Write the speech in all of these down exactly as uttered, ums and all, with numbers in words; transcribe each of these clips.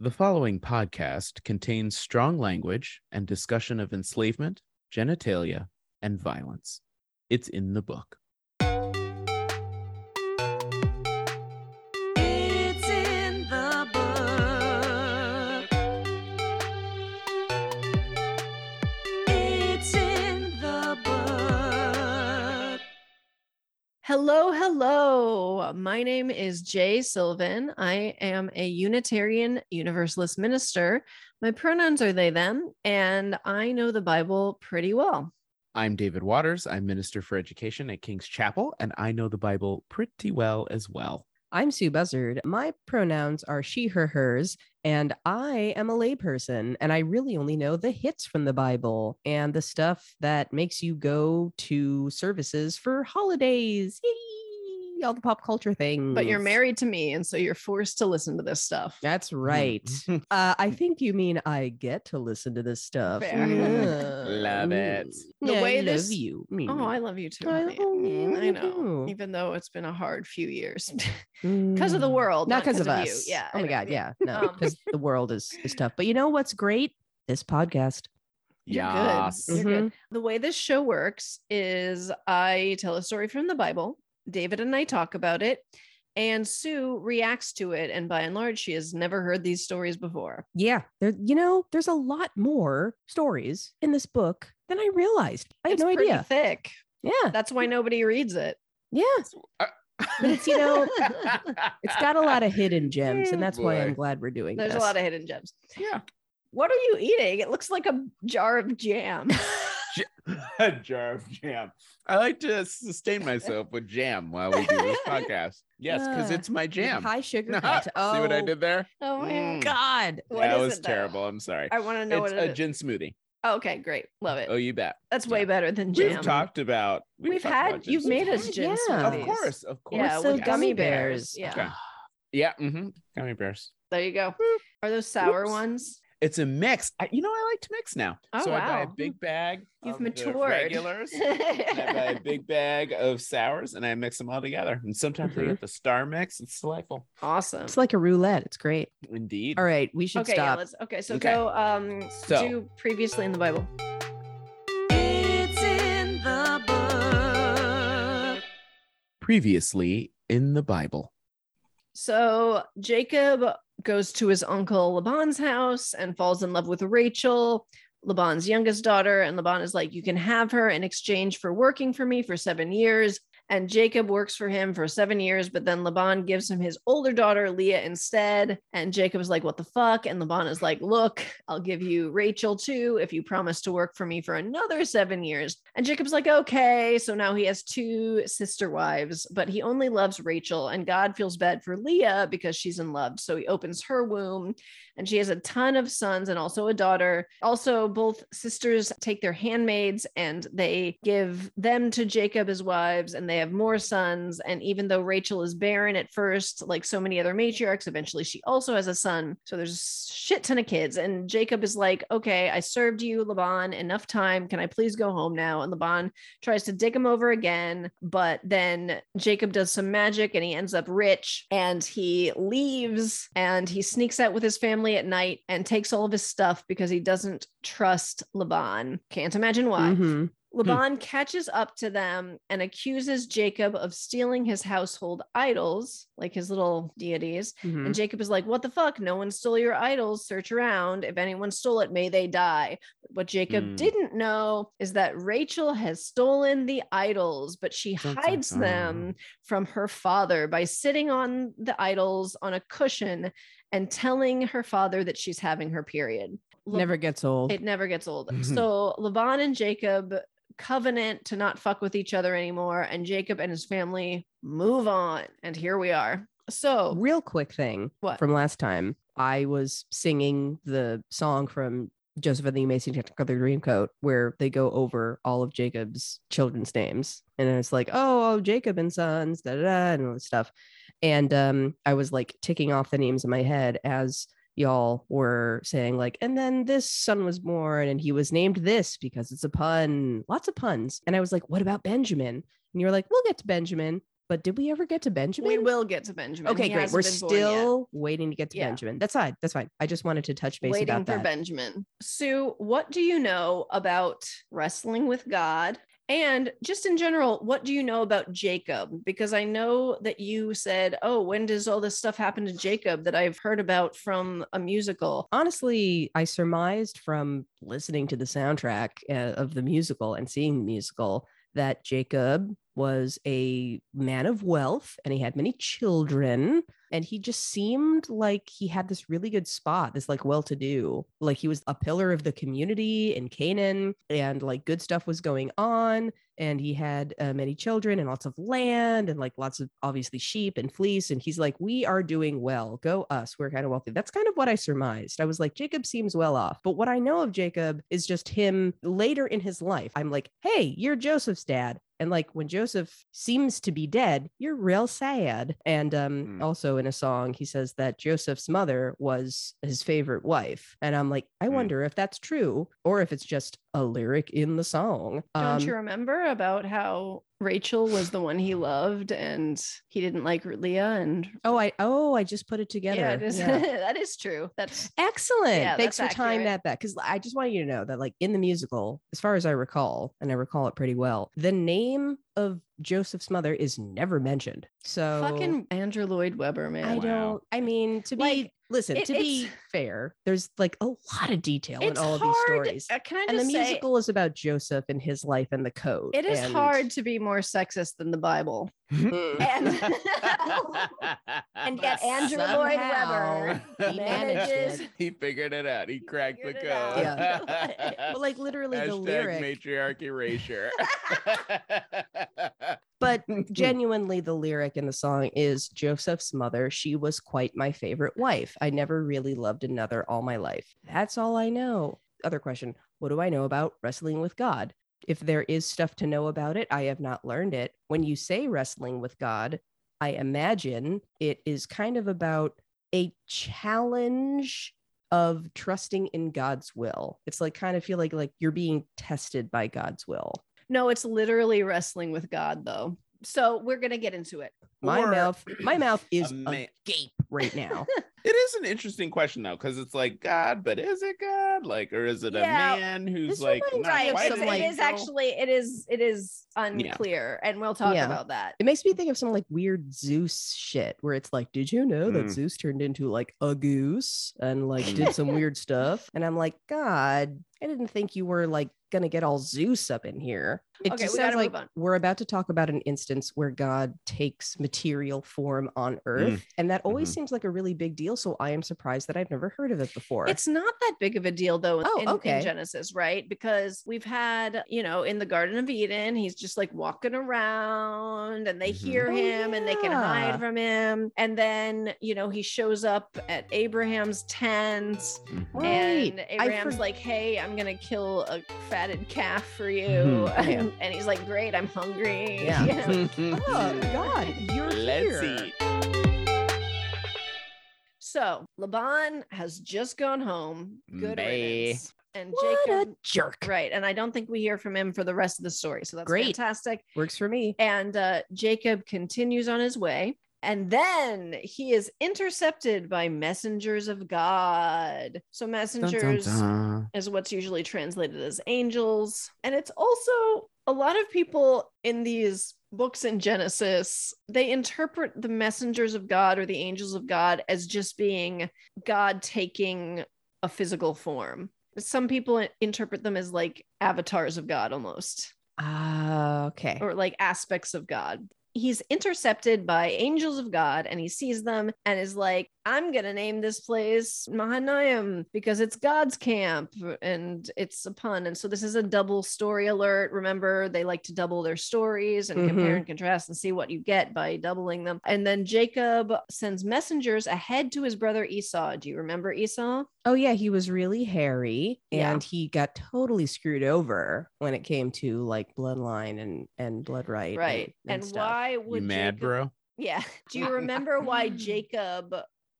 The following podcast contains strong language and discussion of enslavement, genitalia, and violence. It's in the book. It's in the book. It's in the book. Hello, hello. My name is Jay Sylvan. I am a Unitarian Universalist minister. My pronouns are they, them, and I know the Bible pretty well. I'm David Waters. I'm Minister for Education at King's Chapel, and I know the Bible pretty well as well. I'm Sue Buzzard. My pronouns are she, her, hers, and I am a layperson, and I really only know the hits from the Bible and the stuff that makes you go to services for holidays. Yay! All the pop culture things. But you're married to me, and so you're forced to listen to this stuff. That's right. uh, I think you mean I get to listen to this stuff. Yeah. Love it. The yeah, way I this... love you. Oh, I love you too. I, love I know. You. Even though it's been a hard few years. Because of the world. Not because of us. You. Yeah. Oh, I my know. God. Yeah. No, because the world is, is tough. But you know what's great? This podcast. Yeah. You're, You're mm-hmm. good. The way this show works is I tell a story from the Bible. David and I talk about it. And Sue reacts to it. And by and large, she has never heard these stories before. Yeah. There, you know, there's a lot more stories in this book than I realized. I had no idea. It's pretty thick. Yeah. That's why nobody reads it. Yeah. But it's, you know, it's got a lot of hidden gems. And that's Boy. why I'm glad we're doing there's this. There's a lot of hidden gems. Yeah. What are you eating? It looks like a jar of jam. A jar of jam. I like to sustain myself with jam while we do this podcast. Yes, because it's my jam. High sugar. Oh. See what I did there? Oh my mm. God. What that is was it, terrible. I'm sorry. I want to know it's what it a is. Gin smoothie. Oh, okay, great. Love it. Oh, you bet. That's yeah. way better than jam. We've talked about. We've, we've had, about you've made us gin yeah. smoothies. Of course, of course. Yeah, so yes. gummy bears. Yeah. Okay. Yeah. Mm-hmm. Gummy bears. There you go. Mm. Are those sour Oops. ones? It's a mix. I, you know, I like to mix now. Oh, so wow. I buy a big bag You've of matured. regulars. And I buy a big bag of sours and I mix them all together. And sometimes mm-hmm. I get the star mix. It's delightful. Awesome. It's like a roulette. It's great. Indeed. All right. We should okay, stop. Yeah, let's, okay. So okay. go um, so. do previously in the Bible. It's in the book. Previously in the Bible. So Jacob goes to his uncle Laban's house and falls in love with Rachel, Laban's youngest daughter. And Laban is like, you can have her in exchange for working for me for seven years. And Jacob works for him for seven years, but then Laban gives him his older daughter, Leah, instead. And Jacob is like, what the fuck? And Laban is like, look, I'll give you Rachel too if you promise to work for me for another seven years. And Jacob's like, okay. So now he has two sister wives, but he only loves Rachel. And God feels bad for Leah because she's in love. So he opens her womb and she has a ton of sons and also a daughter. Also, both sisters take their handmaids and they give them to Jacob as wives, and they have more sons. And even though Rachel is barren at first, like so many other matriarchs, eventually she also has a son. So there's a shit ton of kids. And Jacob is like, okay, I served you, Laban, enough time. Can I please go home now? And Laban tries to dick him over again, but then Jacob does some magic and he ends up rich and he leaves and he sneaks out with his family at night and takes all of his stuff because he doesn't trust Laban. Can't imagine why. Mm-hmm. Laban hmm. catches up to them and accuses Jacob of stealing his household idols, like his little deities. Mm-hmm. And Jacob is like, what the fuck? No one stole your idols. Search around. If anyone stole it, may they die. What Jacob mm. didn't know is that Rachel has stolen the idols, but she That's hides like, oh. them from her father by sitting on the idols on a cushion and telling her father that she's having her period. La- never gets old. It never gets old. So Laban and Jacob covenant to not fuck with each other anymore, and Jacob and his family move on. And here we are. So real quick thing what? from last time, I was singing the song from Joseph and the Amazing Technicolor Dreamcoat where they go over all of Jacob's children's names. And it's like, oh, oh Jacob and sons, da da da, and all this stuff. And um, I was like ticking off the names in my head as y'all were saying, like, and then this son was born and he was named this because it's a pun, lots of puns. And I was like, what about Benjamin? And you were like, we'll get to Benjamin. But did we ever get to Benjamin? We will get to Benjamin. Okay, he great. We're still waiting to get to yeah. Benjamin. That's fine. That's fine. I just wanted to touch base waiting about that. Waiting for Benjamin. Sue, what do you know about Wrestling with God? And just in general, what do you know about Jacob? Because I know that you said, oh, when does all this stuff happen to Jacob that I've heard about from a musical? Honestly, I surmised from listening to the soundtrack uh, of the musical and seeing the musical that Jacob was a man of wealth and he had many children, and he just seemed like he had this really good spot, this like well-to-do, like he was a pillar of the community in Canaan, and like good stuff was going on, and he had uh, many children and lots of land and like lots of obviously sheep and fleece, and he's like, we are doing well, go us, we're kind of wealthy. That's kind of what I surmised. I was like, Jacob seems well off. But what I know of Jacob is just him later in his life. I'm like, hey, you're Joseph's dad. And like when Joseph seems to be dead, you're real sad. And um, mm. also in a song, he says that Joseph's mother was his favorite wife. And I'm like, I mm. wonder if that's true or if it's just a lyric in the song. Don't um, you remember about how Rachel was the one he loved and he didn't like Leah? And oh, I oh, I just put it together. Yeah, it is. Yeah. That is true. That's excellent. Yeah, Thanks that's for accurate. Tying that back, because I just want you to know that, like in the musical, as far as I recall, and I recall it pretty well, the name of Joseph's mother is never mentioned. So fucking Andrew Lloyd Webber, man. I wow. don't. I mean, to be. Like, Listen, it, to be fair, there's like a lot of detail in all of these hard, stories. Uh, can I just and the say, musical is about Joseph and his life and the code. It is and... hard to be more sexist than the Bible. and, and yet Andrew Lloyd Webber manages. He figured it out. He cracked the code. Yeah. But like literally Hashtag the lyric. Matriarch erasure. But genuinely, the lyric in the song is Joseph's mother. She was quite my favorite wife. I never really loved another all my life. That's all I know. Other question. What do I know about Wrestling with God? If there is stuff to know about it, I have not learned it. When you say Wrestling with God, I imagine it is kind of about a challenge of trusting in God's will. It's like kind of feel like, like you're being tested by God's will. No, it's literally wrestling with God, though. So we're going to get into it. My or, mouth my mouth is agape right now. It is an interesting question, though, because it's like God, but is it God? Like, or is it yeah, a man who's like, right. It is, it is actually, it is, it is unclear. Yeah. And we'll talk yeah. about that. It makes me think of some like weird Zeus shit where it's like, did you know mm. that Zeus turned into like a goose and like did some weird stuff? And I'm like, God, I didn't think you were like going to get all Zeus up in here. It okay, just sounds like we're about to talk about an instance where God takes material form on earth. Mm. And that always mm-hmm. seems like a really big deal. So I am surprised that I've never heard of it before. It's not that big of a deal, though, oh, in, okay. in Genesis, right? Because we've had, you know, in the Garden of Eden, he's just like walking around and they mm-hmm. hear him oh, yeah. and they can hide from him. And then, you know, he shows up at Abraham's tent. Right. And Abraham's for- like, hey, I'm going to kill a fatted calf for you. Mm-hmm. Yeah. And he's like, great, I'm hungry. Yeah. Yeah. Like, oh, God, you're Let's here. Eat. So Laban has just gone home. Good Bay. riddance. And what Jacob, a jerk. Right. And I don't think we hear from him for the rest of the story. So that's great. Fantastic. Works for me. And uh, Jacob continues on his way. And then he is intercepted by messengers of God. So messengers dun, dun, dun. is what's usually translated as angels. And it's also a lot of people in these books in Genesis, they interpret the messengers of God or the angels of God as just being God taking a physical form. Some people interpret them as like avatars of God almost. Ah, uh, okay. Or like aspects of God. He's intercepted by angels of God and he sees them and is like, I'm going to name this place Mahanaim because it's God's camp and it's a pun. And so this is a double story alert. Remember, they like to double their stories and mm-hmm. compare and contrast and see what you get by doubling them. And then Jacob sends messengers ahead to his brother Esau. Do you remember Esau? Oh, yeah. He was really hairy and yeah. he got totally screwed over when it came to like bloodline and, and blood right. Right. And, and, and stuff. Why would you mad, Jacob... bro? Yeah. Do you remember why Jacob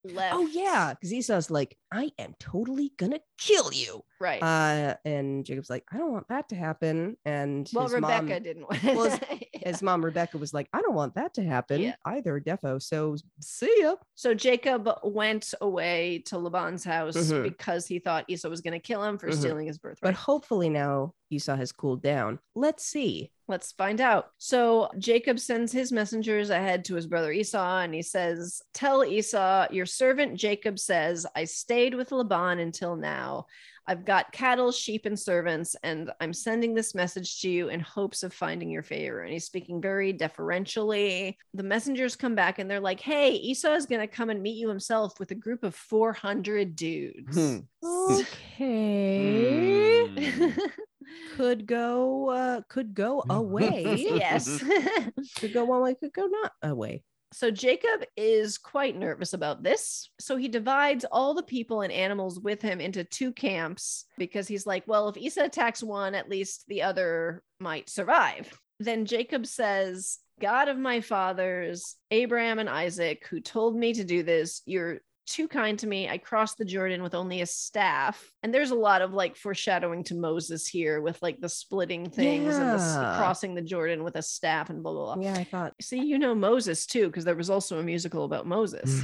left? Oh, yeah. Because Esau's like, I am totally going to kill you. Right. Uh, and Jacob's like, I don't want that to happen. And well, Rebecca mom... didn't want well, his, yeah. His mom, Rebecca, was like, I don't want that to happen yeah. either, defo. So see ya. So Jacob went away to Laban's house mm-hmm. because he thought Esau was going to kill him for mm-hmm. stealing his birthright. But hopefully now Esau has cooled down. Let's see. Let's find out. So Jacob sends his messengers ahead to his brother Esau, and he says, tell Esau, your servant Jacob says, I stayed with Laban until now. I've got cattle, sheep, and servants, and I'm sending this message to you in hopes of finding your favor. And he's speaking very deferentially. The messengers come back and they're like, hey, Esau is going to come and meet you himself with a group of four hundred dudes. Hmm. Okay. Mm. Could go, uh, could go away. Yes. Could go one way, could go not away. So Jacob is quite nervous about this. So he divides all the people and animals with him into two camps because he's like, well, if Esau attacks one, at least the other might survive. Then Jacob says, God of my fathers, Abraham and Isaac, who told me to do this, you're too kind to me. I crossed the Jordan with only a staff. And there's a lot of like foreshadowing to Moses here with like the splitting things yeah. and the crossing the Jordan with a staff and blah, blah, blah. Yeah, I thought. See, you know Moses too, because there was also a musical about Moses.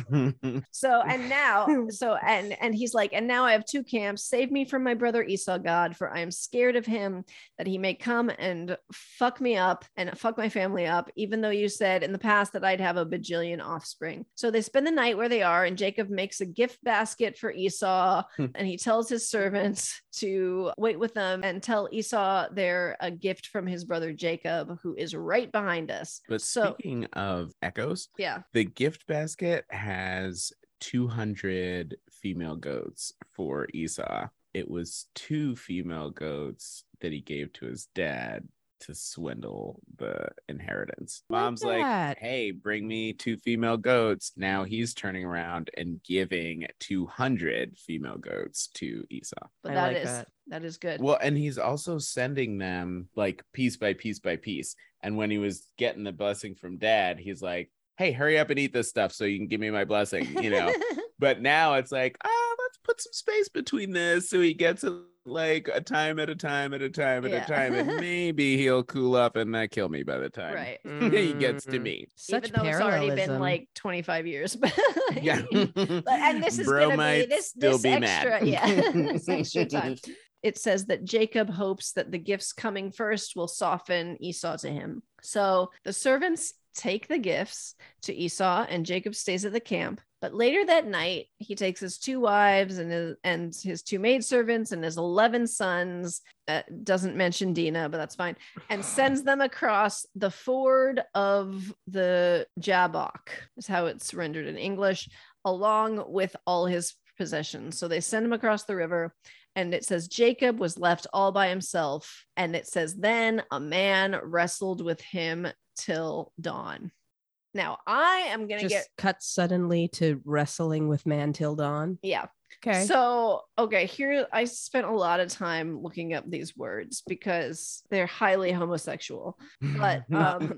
so, and now, so, and, and he's like, and now I have two camps. Save me from my brother Esau, God, for I am scared of him that he may come and fuck me up and fuck my family up, even though you said in the past that I'd have a bajillion offspring. So they spend the night where they are, and Jacob makes a gift basket for Esau and he tells his servants to wait with them and tell Esau they're a gift from his brother Jacob, who is right behind us. But so, speaking of echoes, yeah, the gift basket has two hundred female goats for Esau. It was two female goats that he gave to his dad to swindle the inheritance. Mom's like, like, hey, bring me two female goats. Now he's turning around and giving two hundred female goats to Esau. But that is that is good. Well, and he's also sending them like piece by piece by piece. And when he was getting the blessing from dad, he's like, hey, hurry up and eat this stuff so you can give me my blessing, you know. But now it's like, oh, let's put some space between this so he gets a like a time at a time at a time at yeah. a time, and maybe he'll cool up and not kill me by the time right. he gets to me. Such Even though parallelism. It's already been like twenty-five years, but yeah. But, and this is Bro gonna be this this be extra, mad. yeah, this extra time. It says that Jacob hopes that the gifts coming first will soften Esau to him. So the servants take the gifts to Esau, and Jacob stays at the camp. But later that night, he takes his two wives and his, and his two maidservants and his eleven sons, uh, doesn't mention Dinah, but that's fine, and sends them across the ford of the Jabbok, is how it's rendered in English, along with all his possessions. So they send him across the river, and it says Jacob was left all by himself. And it says, then a man wrestled with him till dawn. Now I am going to get cut suddenly to wrestling with man till dawn. Yeah. Okay. So, okay. Here I spent a lot of time looking up these words because they're highly homosexual, but, um,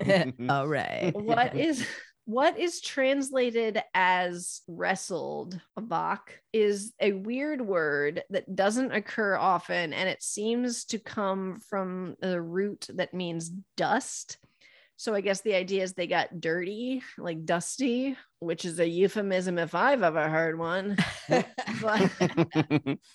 all right. What is, what is translated as wrestled, bach, is a weird word that doesn't occur often. And it seems to come from a root that means dust. So I guess the idea is they got dirty, like dusty, which is a euphemism if I've ever heard one. But...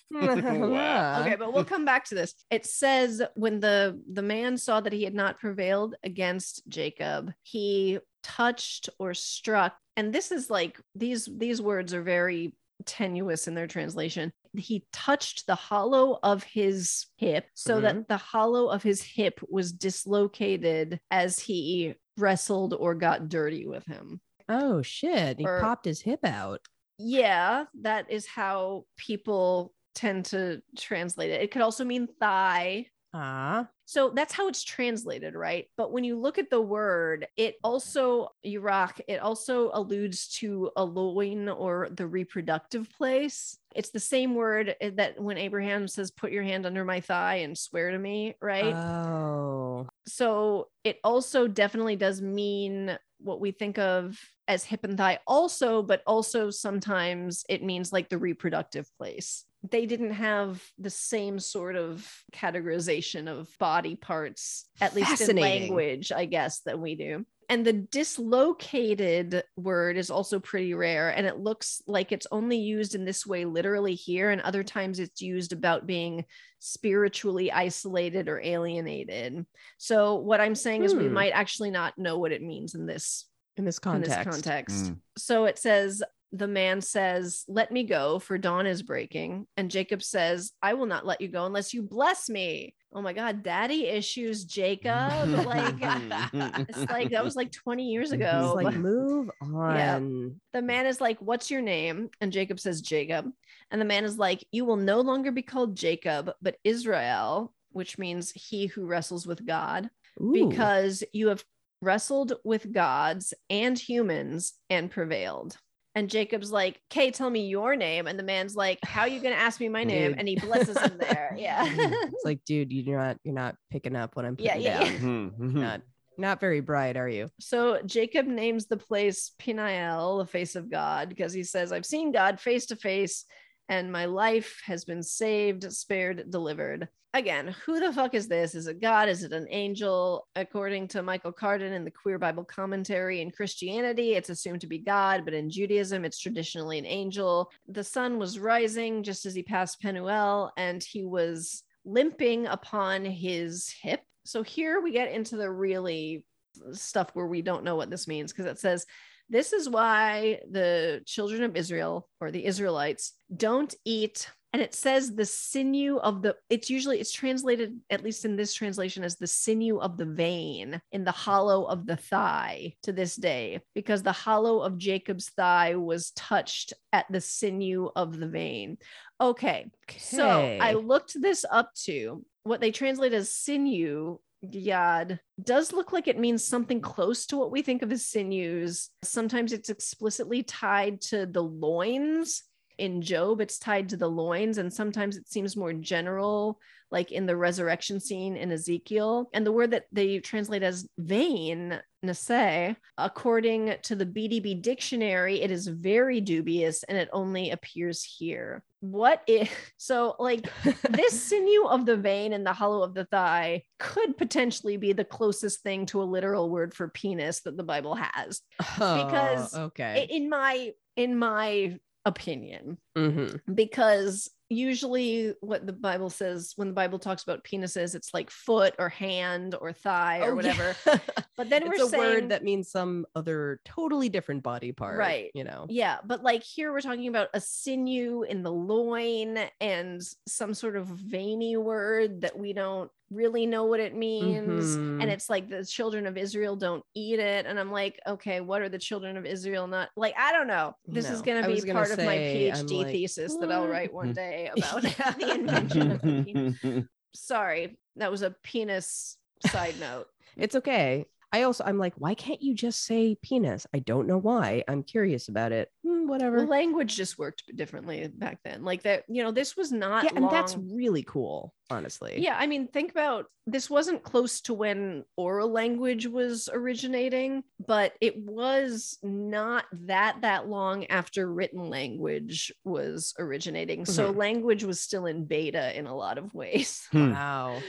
wow. Okay, but we'll come back to this. It says when the, the man saw that he had not prevailed against Jacob, he touched or struck. And this is like, these, these words are very tenuous in their translation. He touched the hollow of his hip so mm-hmm. that the hollow of his hip was dislocated as he wrestled or got dirty with him. Oh, shit. He or, popped his hip out. Yeah, that is how people tend to translate it. It could also mean thigh. Ah. So that's how it's translated, right? But when you look at the word, it also, Iraq, it also alludes to a loin or the reproductive place. It's the same word that when Abraham says, put your hand under my thigh and swear to me, right? Oh. So it also definitely does mean what we think of as hip and thigh also, but also sometimes it means like the reproductive place. They didn't have the same sort of categorization of body parts, at least in language, I guess, that we do. And the dislocated word is also pretty rare, and it looks like it's only used in this way literally here, and other times it's used about being spiritually isolated or alienated. So what I'm saying hmm. is we might actually not know what it means in this in this context. In this context. Mm. So it says, the man says, "Let me go, for dawn is breaking." And Jacob says, "I will not let you go unless you bless me." Oh my God, daddy issues, Jacob. Like, it's like, that was like twenty years ago. He's like, move on. Yeah. The man is like, "What's your name?" And Jacob says, "Jacob." And the man is like, "You will no longer be called Jacob, but Israel," which means he who wrestles with God, Ooh. "because you have wrestled with gods and humans and prevailed." And Jacob's like, "Kay, tell me your name." And the man's like, "How are you going to ask me my name?" Dude. And he blesses him there. Yeah. It's like, dude, you're not, you're not picking up what I'm putting yeah, yeah, down. Yeah. Mm-hmm. Not, not very bright, are you? So Jacob names the place Peniel, the face of God, because he says, "I've seen God face to face and my life has been saved, spared, delivered." Again, who the fuck is this? Is it God? Is it an angel? According to Michael Carden in the Queer Bible Commentary, in Christianity, it's assumed to be God, but in Judaism, it's traditionally an angel. The sun was rising just as he passed Peniel, and he was limping upon his hip. So here we get into the really stuff where we don't know what this means, because it says, "This is why the children of Israel, or the Israelites, don't eat." And it says the sinew of the, it's usually, it's translated, at least in this translation, as the sinew of the vein in the hollow of the thigh to this day, because the hollow of Jacob's thigh was touched at the sinew of the vein. Okay. okay. So I looked this up too. What they translate as sinew, yad, does look like it means something close to what we think of as sinews. Sometimes it's explicitly tied to the loins. In Job, it's tied to the loins, and sometimes it seems more general, like in the resurrection scene in Ezekiel. And the word that they translate as vein, naseh, according to the B D B dictionary, it is very dubious, and it only appears here. What if, so like this sinew of the vein in the hollow of the thigh could potentially be the closest thing to a literal word for penis that the Bible has. Oh, because okay. in my, in my opinion, mm-hmm. because usually what the Bible says when the Bible talks about penises, it's like foot or hand or thigh or oh, whatever. Yeah. But then it's we're a saying, word that means some other totally different body part, right? You know, yeah. But like here, we're talking about a sinew in the loin and some sort of veiny word that we don't really know what it means. Mm-hmm. And it's like the children of Israel don't eat it. And I'm like, okay, what are the children of Israel not like? I don't know. This no, is going to be part say, of my PhD like, thesis that I'll write one day about the invention of the penis. Sorry, that was a penis side note. It's okay. I also, I'm like, why can't you just say penis? I don't know why. I'm curious about it. Mm, whatever. The language just worked differently back then. Like that, you know, this was not Yeah, long. And that's really cool, honestly. Yeah. I mean, think about, this wasn't close to when oral language was originating, but it was not that, that long after written language was originating. Mm-hmm. So language was still in beta in a lot of ways. Wow.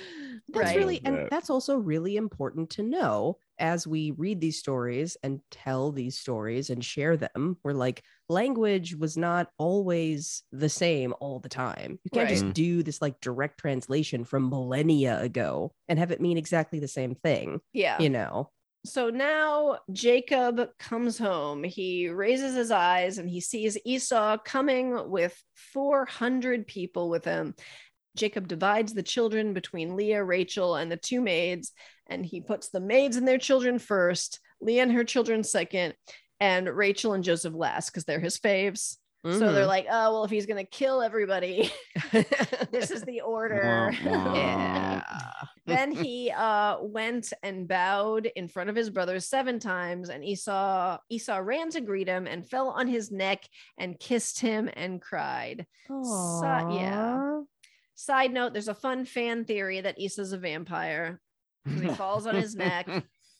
That's right? really, and that's also really important to know. As we read these stories and tell these stories and share them, we're like, language was not always the same all the time. You can't right. just do this like direct translation from millennia ago and have it mean exactly the same thing. Yeah. You know? So now Jacob comes home. He raises his eyes and he sees Esau coming with four hundred people with him. Jacob divides the children between Leah, Rachel, and the two maids, and he puts the maids and their children first, Leah and her children second, and Rachel and Joseph last, because they're his faves. Mm-hmm. So they're like, oh, well, if he's going to kill everybody, this is the order. Yeah. Then he uh, went and bowed in front of his brothers seven times, and Esau Esau ran to greet him and fell on his neck and kissed him and cried. Aww. So, yeah. Side note, there's a fun fan theory that Issa's a vampire because he falls on his neck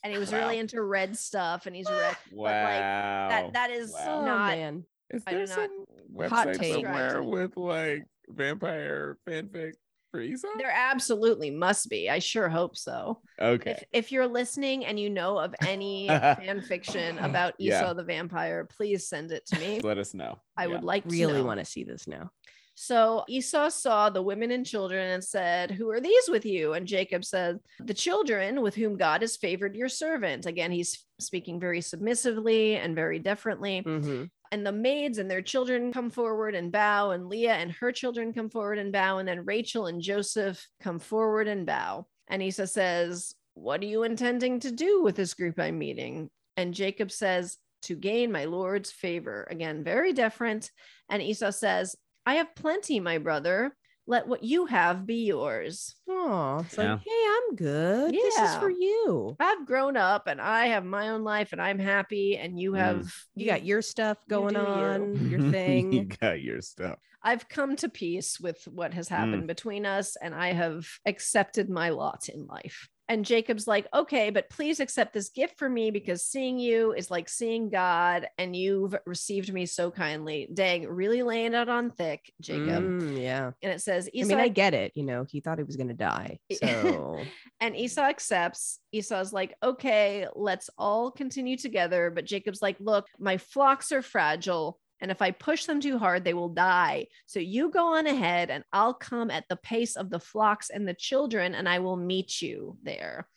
and he was wow. really into red stuff, and he's red. Wow. But like, that, that is wow. not. Oh, man. Is there some website somewhere with like vampire fanfic for Esau? There absolutely must be. I sure hope so. Okay. If, if you're listening and you know of any fan fiction about Esau yeah. the vampire, please send it to me. Let us know. I yeah. would like to really want to see this now. So Esau saw the women and children and said, who are these with you? And Jacob said, the children with whom God has favored your servant. Again, he's speaking very submissively and very deferently. Mm-hmm. And the maids and their children come forward and bow, and Leah and her children come forward and bow, and then Rachel and Joseph come forward and bow. And Esau says, what are you intending to do with this group I'm meeting? And Jacob says, to gain my Lord's favor. Again, very deferent. And Esau says, I have plenty, my brother. Let what you have be yours. Oh, it's yeah. like, hey, I'm good. Yeah. This is for you. I've grown up and I have my own life and I'm happy. And you have, mm. you, you got your stuff going you on, you. your thing. You got your stuff. I've come to peace with what has happened mm. between us, and I have accepted my lot in life. And Jacob's like, okay, but please accept this gift for me, because seeing you is like seeing God, and you've received me so kindly. Dang, really laying it on thick, Jacob. Mm, yeah. And it says, Esau, I mean, I get it. You know, he thought he was going to die. So. And Esau accepts. Esau's like, okay, let's all continue together. But Jacob's like, look, my flocks are fragile, and if I push them too hard, they will die. So you go on ahead, and I'll come at the pace of the flocks and the children, and I will meet you there.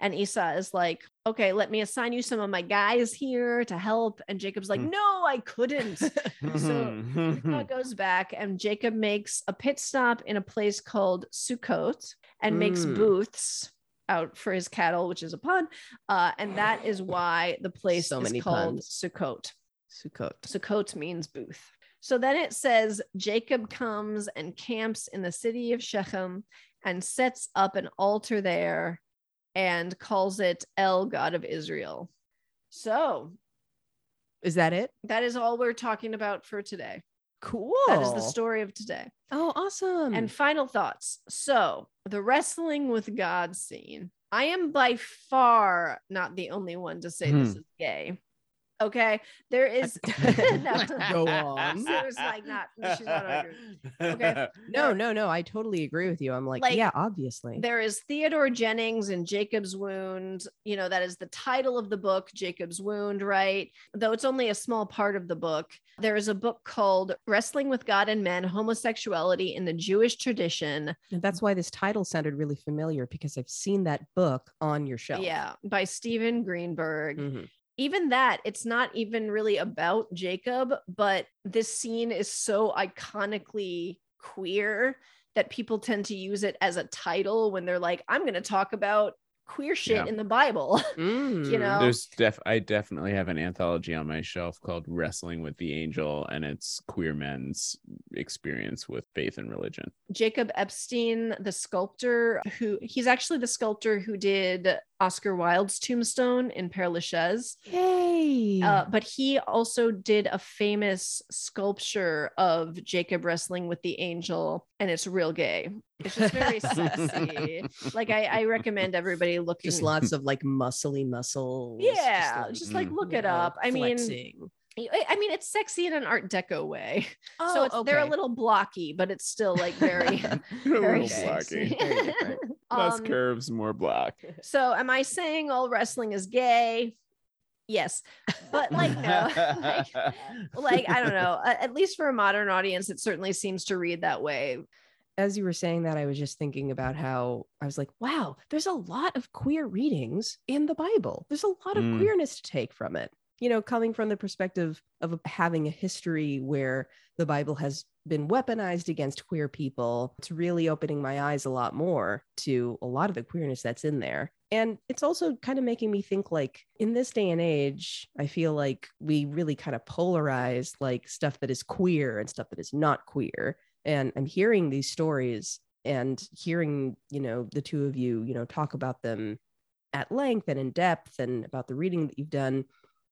And Esau is like, okay, let me assign you some of my guys here to help. And Jacob's like, no, I couldn't. So Esau goes back, and Jacob makes a pit stop in a place called Sukkot and mm. makes booths out for his cattle, which is a pun. Uh, and that is why the place so is many called puns. Sukkot. Sukkot. Sukkot means booth. So then it says, Jacob comes and camps in the city of Shechem and sets up an altar there and calls it El God of Israel. So is that it? That is all we're talking about for today. Cool. That is the story of today. Oh, awesome. And final thoughts. So the Wrestling with God scene. I am by far not the only one to say hmm. this is gay. Okay, there is no, go on. So it's like not, she's not arguing. Okay, no, no, no. I totally agree with you. I'm like, like, yeah, obviously. There is Theodore Jennings in Jacob's Wound. You know, that is the title of the book, Jacob's Wound, right? Though it's only a small part of the book. There is a book called Wrestling with God and Men: Homosexuality in the Jewish Tradition. And that's why this title sounded really familiar, because I've seen that book on your shelf. Yeah, by Steven Greenberg. Mm-hmm. Even that, it's not even really about Jacob, but this scene is so iconically queer that people tend to use it as a title when they're like, I'm going to talk about queer shit yeah. in the Bible. Mm. You know, there's def I definitely have an anthology on my shelf called Wrestling with the Angel, and it's queer men's experience with faith and religion. Jacob Epstein, the sculptor, who he's actually the sculptor who did Oscar Wilde's tombstone in Père Lachaise. Yay! Uh, but he also did a famous sculpture of Jacob wrestling with the angel, and it's real gay. It's just very sexy. Like, I, I recommend everybody looking. Just lots of like muscly muscles. Yeah, just like, just like look yeah, it up. I flexing. mean. I mean, it's sexy in an Art Deco way. Oh, so it's, okay. They're a little blocky, but it's still like very, very a little sexy. blocky. Less um, curves, more block. So, am I saying all wrestling is gay? Yes, but like no, like, like I don't know. At least for a modern audience, it certainly seems to read that way. As you were saying that, I was just thinking about how I was like, wow, there's a lot of queer readings in the Bible. There's a lot of mm. queerness to take from it. You know, coming from the perspective of having a history where the Bible has been weaponized against queer people, it's really opening my eyes a lot more to a lot of the queerness that's in there. And it's also kind of making me think, like, in this day and age, I feel like we really kind of polarize, like, stuff that is queer and stuff that is not queer. And I'm hearing these stories and hearing, you know, the two of you, you know, talk about them at length and in depth and about the reading that you've done.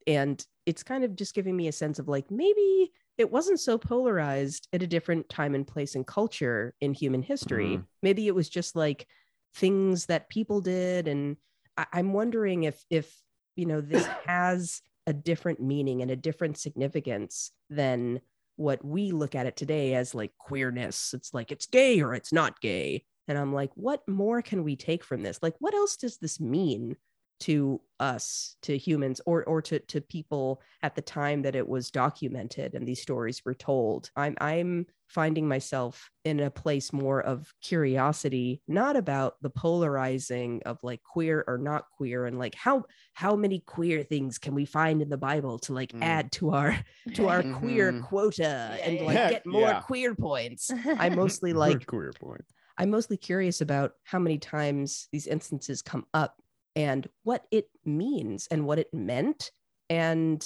And it's kind of just giving me a sense of like, maybe it wasn't so polarized at a different time and place and culture in human history. Mm-hmm. Maybe it was just like things that people did and I- I'm wondering if, if, you know, this has a different meaning and a different significance than what we look at it today as like queerness. It's like, it's gay or it's not gay. And I'm like, what more can we take from this? Like, what else does this mean to us, to humans, or or to, to people at the time that it was documented and these stories were told? I'm I'm finding myself in a place more of curiosity, not about the polarizing of like queer or not queer, and like how how many queer things can we find in the Bible to like mm. add to our to our mm-hmm. queer quota and like Heck, get more yeah. queer points. I mostly like queer points. I'm mostly curious about how many times these instances come up and what it means and what it meant, and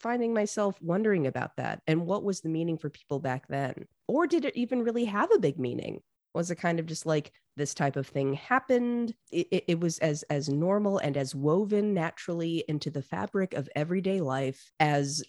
finding myself wondering about that and what was the meaning for people back then, or did it even really have a big meaning? Was it kind of just like this type of thing happened? It, it, it was as as normal and as woven naturally into the fabric of everyday life as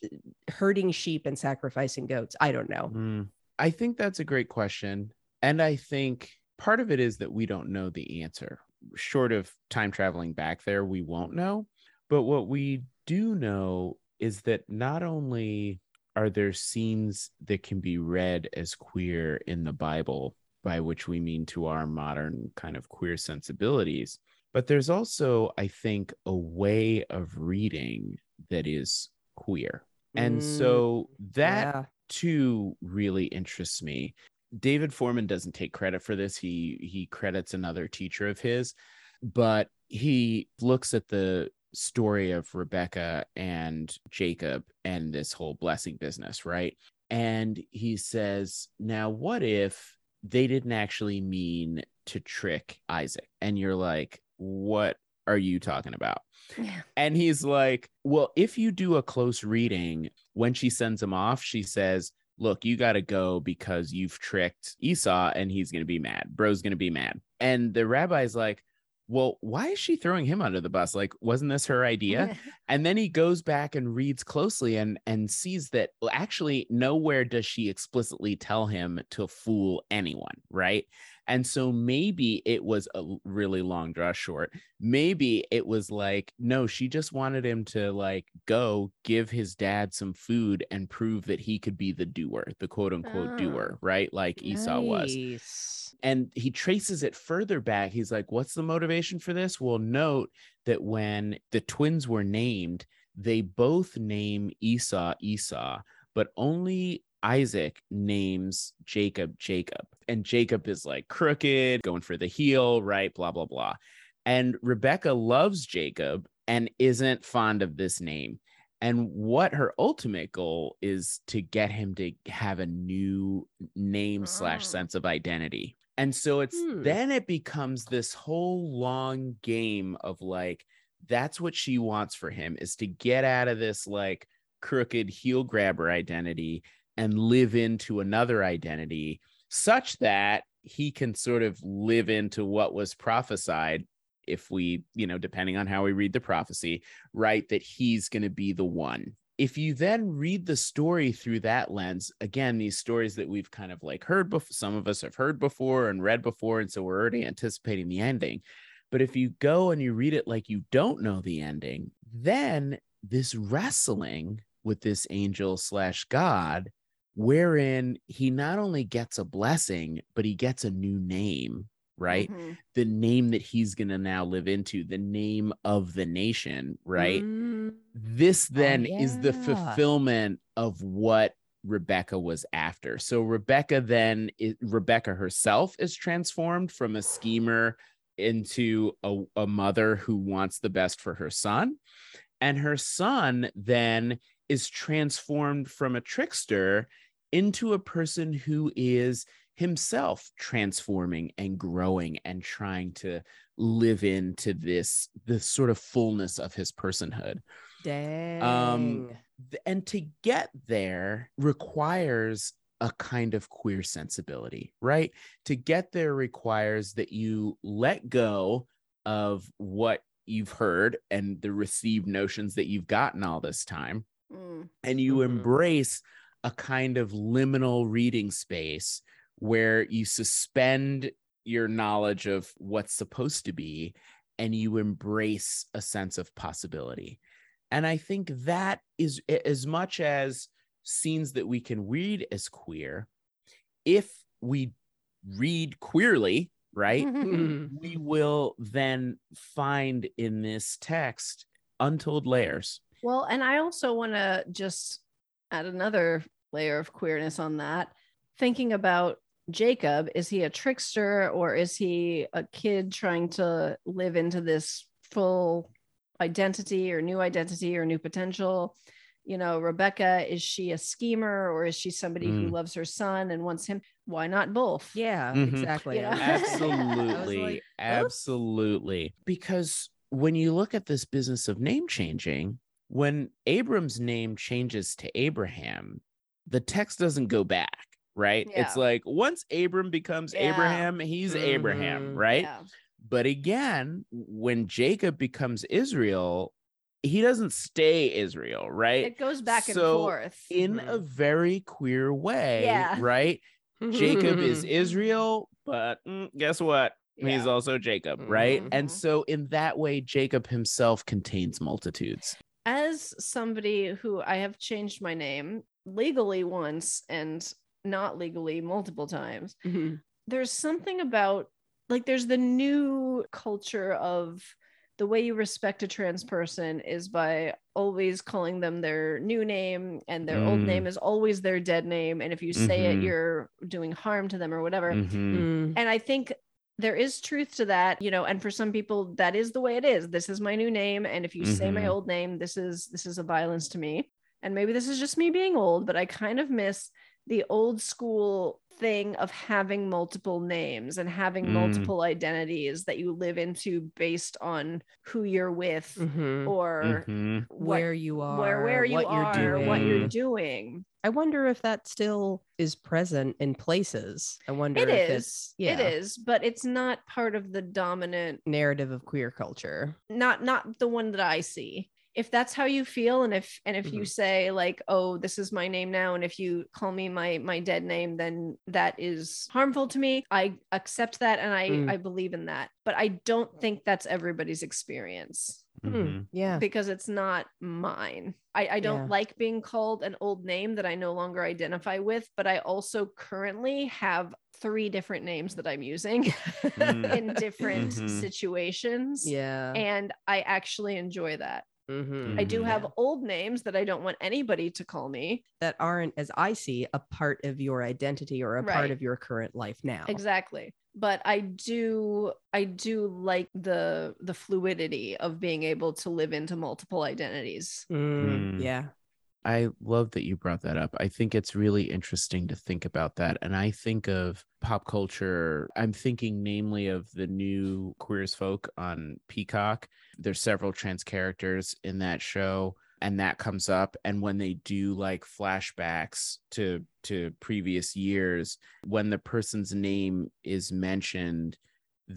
herding sheep and sacrificing goats. I don't know. Mm. I think that's a great question. And I think part of it is that we don't know the answer. Short of time traveling back there, we won't know. But what we do know is that not only are there scenes that can be read as queer in the Bible, by which we mean to our modern kind of queer sensibilities, but there's also, I think, a way of reading that is queer. And mm, so that yeah. too really interests me. David Foreman doesn't take credit for this. He he credits another teacher of his, but he looks at the story of Rebecca and Jacob and this whole blessing business, right? And he says, now what if they didn't actually mean to trick Isaac? And you're like, what are you talking about? Yeah. And he's like, well, if you do a close reading, when she sends him off, she says, look, you got to go because you've tricked Esau and he's going to be mad. Bro's going to be mad. And the rabbi's like, well, why is she throwing him under the bus? Like, wasn't this her idea? And then he goes back and reads closely and, and sees that, well, actually nowhere does she explicitly tell him to fool anyone, right? And so maybe it was a really long draw short. Maybe it was like, no, she just wanted him to like go give his dad some food and prove that he could be the doer, the quote unquote oh, doer, right? Like Esau nice. was. And he traces it further back. He's like, what's the motivation for this? Well, note that when the twins were named, they both name Esau Esau, but only Isaac names Jacob Jacob, and Jacob is like crooked, going for the heel, right? Blah, blah, blah. And Rebecca loves Jacob and isn't fond of this name. And what her ultimate goal is to get him to have a new name oh. slash sense of identity. And so it's hmm. then it becomes this whole long game of like, that's what she wants for him, is to get out of this like crooked heel grabber identity and live into another identity such that he can sort of live into what was prophesied, if we, you know, depending on how we read the prophecy, right, that he's going to be the one. If you then read the story through that lens, again, these stories that we've kind of like heard before, some of us have heard before and read before, and so we're already anticipating the ending. But if you go and you read it like you don't know the ending, then this wrestling with this angel slash God, wherein he not only gets a blessing, but he gets a new name, right? Mm-hmm. The name that he's going to now live into, the name of the nation, right? Mm-hmm. This then oh, yeah. is the fulfillment of what Rebecca was after. So Rebecca then, is, Rebecca herself is transformed from a schemer into a, a mother who wants the best for her son. And her son then is transformed from a trickster into a person who is himself transforming and growing and trying to live into this, this sort of fullness of his personhood. Dang. Um, and to get there requires a kind of queer sensibility, right? To get there requires that you let go of what you've heard and the received notions that you've gotten all this time. And you mm-hmm. embrace a kind of liminal reading space where you suspend your knowledge of what's supposed to be and you embrace a sense of possibility. And I think that is, as much as scenes that we can read as queer, if we read queerly, right, we will then find in this text untold layers. Well, and I also want to just add another layer of queerness on that. Thinking about Jacob, is he a trickster, or is he a kid trying to live into this full identity or new identity or new potential? You know, Rebecca, is she a schemer, or is she somebody mm. who loves her son and wants him? Why not both? Yeah, mm-hmm. exactly. You know? Absolutely. Like, absolutely. Because when you look at this business of name changing, when Abram's name changes to Abraham, the text doesn't go back, right? Yeah. It's like once Abram becomes yeah. Abraham, he's mm-hmm. Abraham, right? Yeah. But again, when Jacob becomes Israel, he doesn't stay Israel, right? It goes back so and forth. In mm-hmm. a very queer way, yeah. right? Jacob is Israel, but mm, guess what? Yeah. He's also Jacob, mm-hmm. right? And so in that way, Jacob himself contains multitudes. As somebody who I have changed my name legally once and not legally multiple times, mm-hmm. there's something about, like, there's the new culture of the way you respect a trans person is by always calling them their new name, and their mm. old name is always their dead name. And if you say mm-hmm. it, you're doing harm to them or whatever. Mm-hmm. And I think there is truth to that, you know, and for some people that is the way it is. This is my new name. And if you mm-hmm. say my old name, this is, this is a violence to me. And maybe this is just me being old, but I kind of miss the old school thing of having multiple names and having mm. multiple identities that you live into based on who you're with mm-hmm. or mm-hmm. What, where you are, where, where you what are, you're doing. what you're doing. I wonder if that still is present in places. I wonder it if is. it's, yeah. It is, but it's not part of the dominant narrative of queer culture. Not, not the one that I see. If that's how you feel, and if and if mm-hmm. you say, like, oh, this is my name now, and if you call me my my dead name, then that is harmful to me, I accept that, and I mm. I believe in that. But I don't think that's everybody's experience. Mm-hmm. Yeah, because it's not mine. I, I don't yeah. like being called an old name that I no longer identify with, but I also currently have three different names that I'm using mm. in different mm-hmm. situations. Yeah, and I actually enjoy that. Mm-hmm. I do have yeah. old names that I don't want anybody to call me, that aren't, as I see, a part of your identity or a right. part of your current life now. Exactly. But I do, I do like the the fluidity of being able to live into multiple identities. Mm. Mm. Yeah. I love that you brought that up. I think it's really interesting to think about that. And I think of pop culture, I'm thinking namely of the new Queer as Folk on Peacock. There's several trans characters in that show, and that comes up. And when they do, like, flashbacks to, to previous years, when the person's name is mentioned,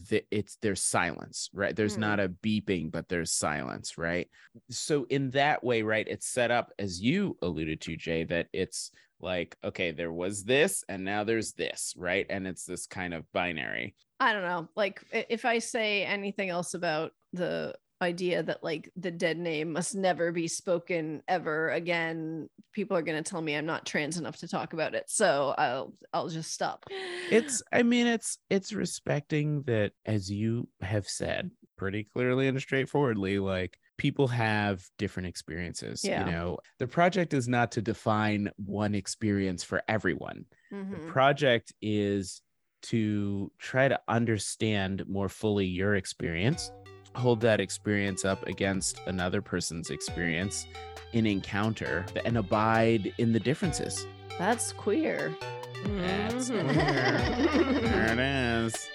the, it's there's silence, right? There's mm. not a beeping, but there's silence, right? So in that way, right, it's set up, as you alluded to, Jay, that it's like, okay, there was this and now there's this, right? And it's this kind of binary. I don't know. Like, if I say anything else about the idea that, like, the dead name must never be spoken ever again, people are going to tell me I'm not trans enough to talk about it, so I'll I'll just stop. It's I mean it's it's respecting that, as you have said pretty clearly and straightforwardly, like, people have different experiences. Yeah. You know, the project is not to define one experience for everyone. Mm-hmm. The project is to try to understand more fully your experience, hold that experience up against another person's experience in encounter, and abide in the differences. That's queer. That's queer. There it is.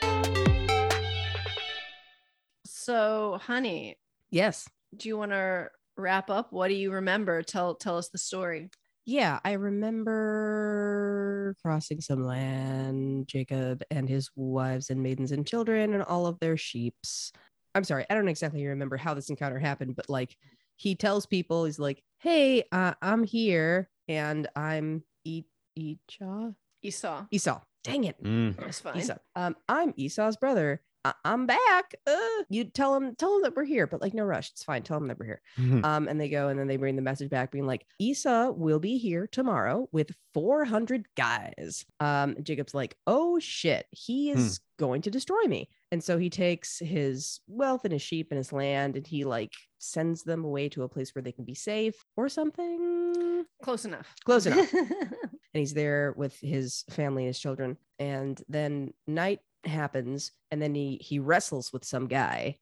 So, honey. Yes. Do you want to wrap up? What do you remember? Tell tell us the story. Yeah, I remember crossing some land, Jacob and his wives and maidens and children and all of their sheeps. I'm sorry, I don't exactly remember how this encounter happened, but, like, he tells people, he's like, hey, uh, I'm here, and I'm e- Esau? Esau. Esau. Dang it. Mm. That's fine. Esau. Um, I'm Esau's brother. I- I'm back. Uh, you tell them, tell them that we're here, but like no rush. It's fine. Tell them that we're here. Mm-hmm. Um, and they go, and then they bring the message back being like, Issa will be here tomorrow with four hundred guys. Um, Jacob's like, oh shit, he is hmm. going to destroy me. And so he takes his wealth and his sheep and his land, and he like sends them away to a place where they can be safe or something. Close enough. Close enough. And he's there with his family and his children. And then night happens, and then he he wrestles with some guy.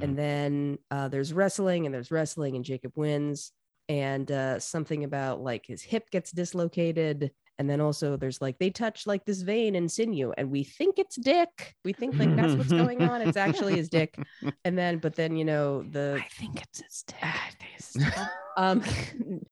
Mm-hmm. And then uh, there's wrestling and there's wrestling and Jacob wins. And uh, something about like his hip gets dislocated. And then also there's like, they touch like this vein and sinew, and we think it's dick. We think like that's what's going on. It's actually his dick. And then, but then, you know, the, I think it's his dick. I think it's his dick. um,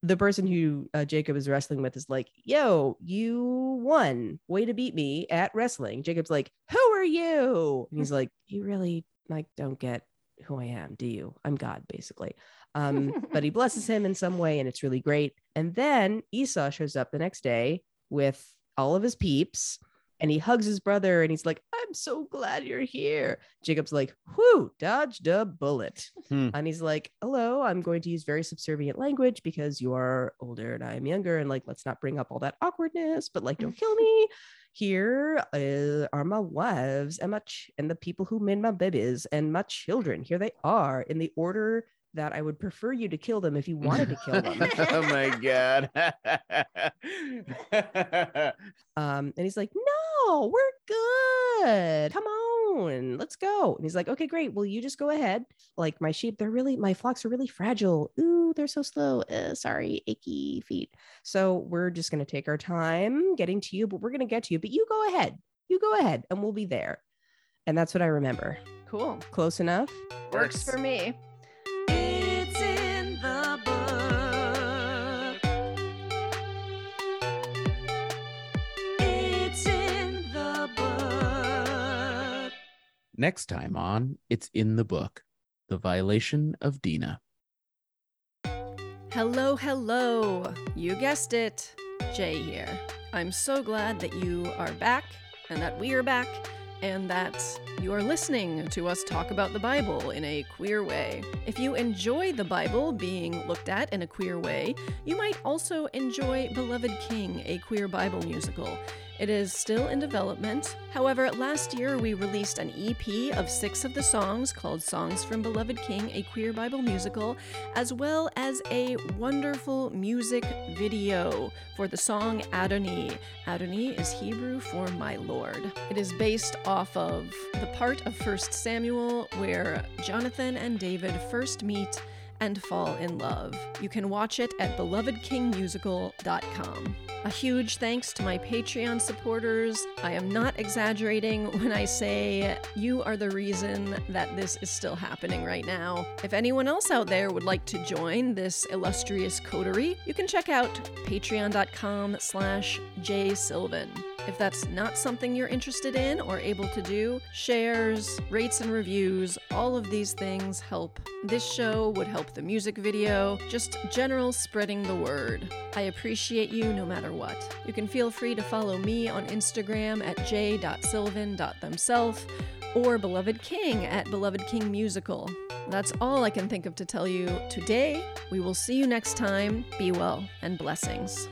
the person who uh, Jacob is wrestling with is like, yo, you won. Way to beat me at wrestling. Jacob's like, who are you? And he's like, you really like don't get who I am, do you? I'm God, basically. Um, but he blesses him in some way, and it's really great. And then Esau shows up the next day with all of his peeps, and he hugs his brother, and he's like, I'm so glad you're here. Jacob's like, whoo, dodged a bullet. Hmm. And he's like, hello, I'm going to use very subservient language because you are older and I'm younger, and like, let's not bring up all that awkwardness, but like, don't kill me. Here is, are my wives and my ch- and the people who made my babies and my children. Here they are in the order that I would prefer you to kill them if you wanted to kill them. Oh my God. um, and he's like, no, we're good. Come on, let's go. And he's like, okay, great. Well, you just go ahead. Like my sheep, they're really, my flocks are really fragile. Ooh, they're so slow. Uh, sorry, achy feet. So we're just going to take our time getting to you, but we're going to get to you, but you go ahead, you go ahead and we'll be there. And that's what I remember. Cool. Close enough. Works, Works for me. Next time on It's in the Book, The Violation of Dina. Hello, hello. You guessed it. Jay here. I'm so glad that you are back, and that we are back, and that you are listening to us talk about the Bible in a queer way. If you enjoy the Bible being looked at in a queer way, you might also enjoy Beloved King, a queer Bible musical. It is still in development. However, last year we released an E P of six of the songs called Songs from Beloved King, a Queer Bible Musical, as well as a wonderful music video for the song Adoni. Adoni is Hebrew for my Lord. It is based off of the part of First Samuel where Jonathan and David first meet and fall in love. You can watch it at Beloved King Musical dot com. A huge thanks to my Patreon supporters. I am not exaggerating when I say you are the reason that this is still happening right now. If anyone else out there would like to join this illustrious coterie, you can check out Patreon dot com slash Jay Sylvan. If that's not something you're interested in or able to do, shares, rates and reviews, all of these things help. This show would help the music video, just general spreading the word. I appreciate you no matter what. You can feel free to follow me on Instagram at j dot sylvan dot themself or Beloved King at Beloved King Musical. That's all I can think of to tell you today. We will see you next time. Be well and blessings.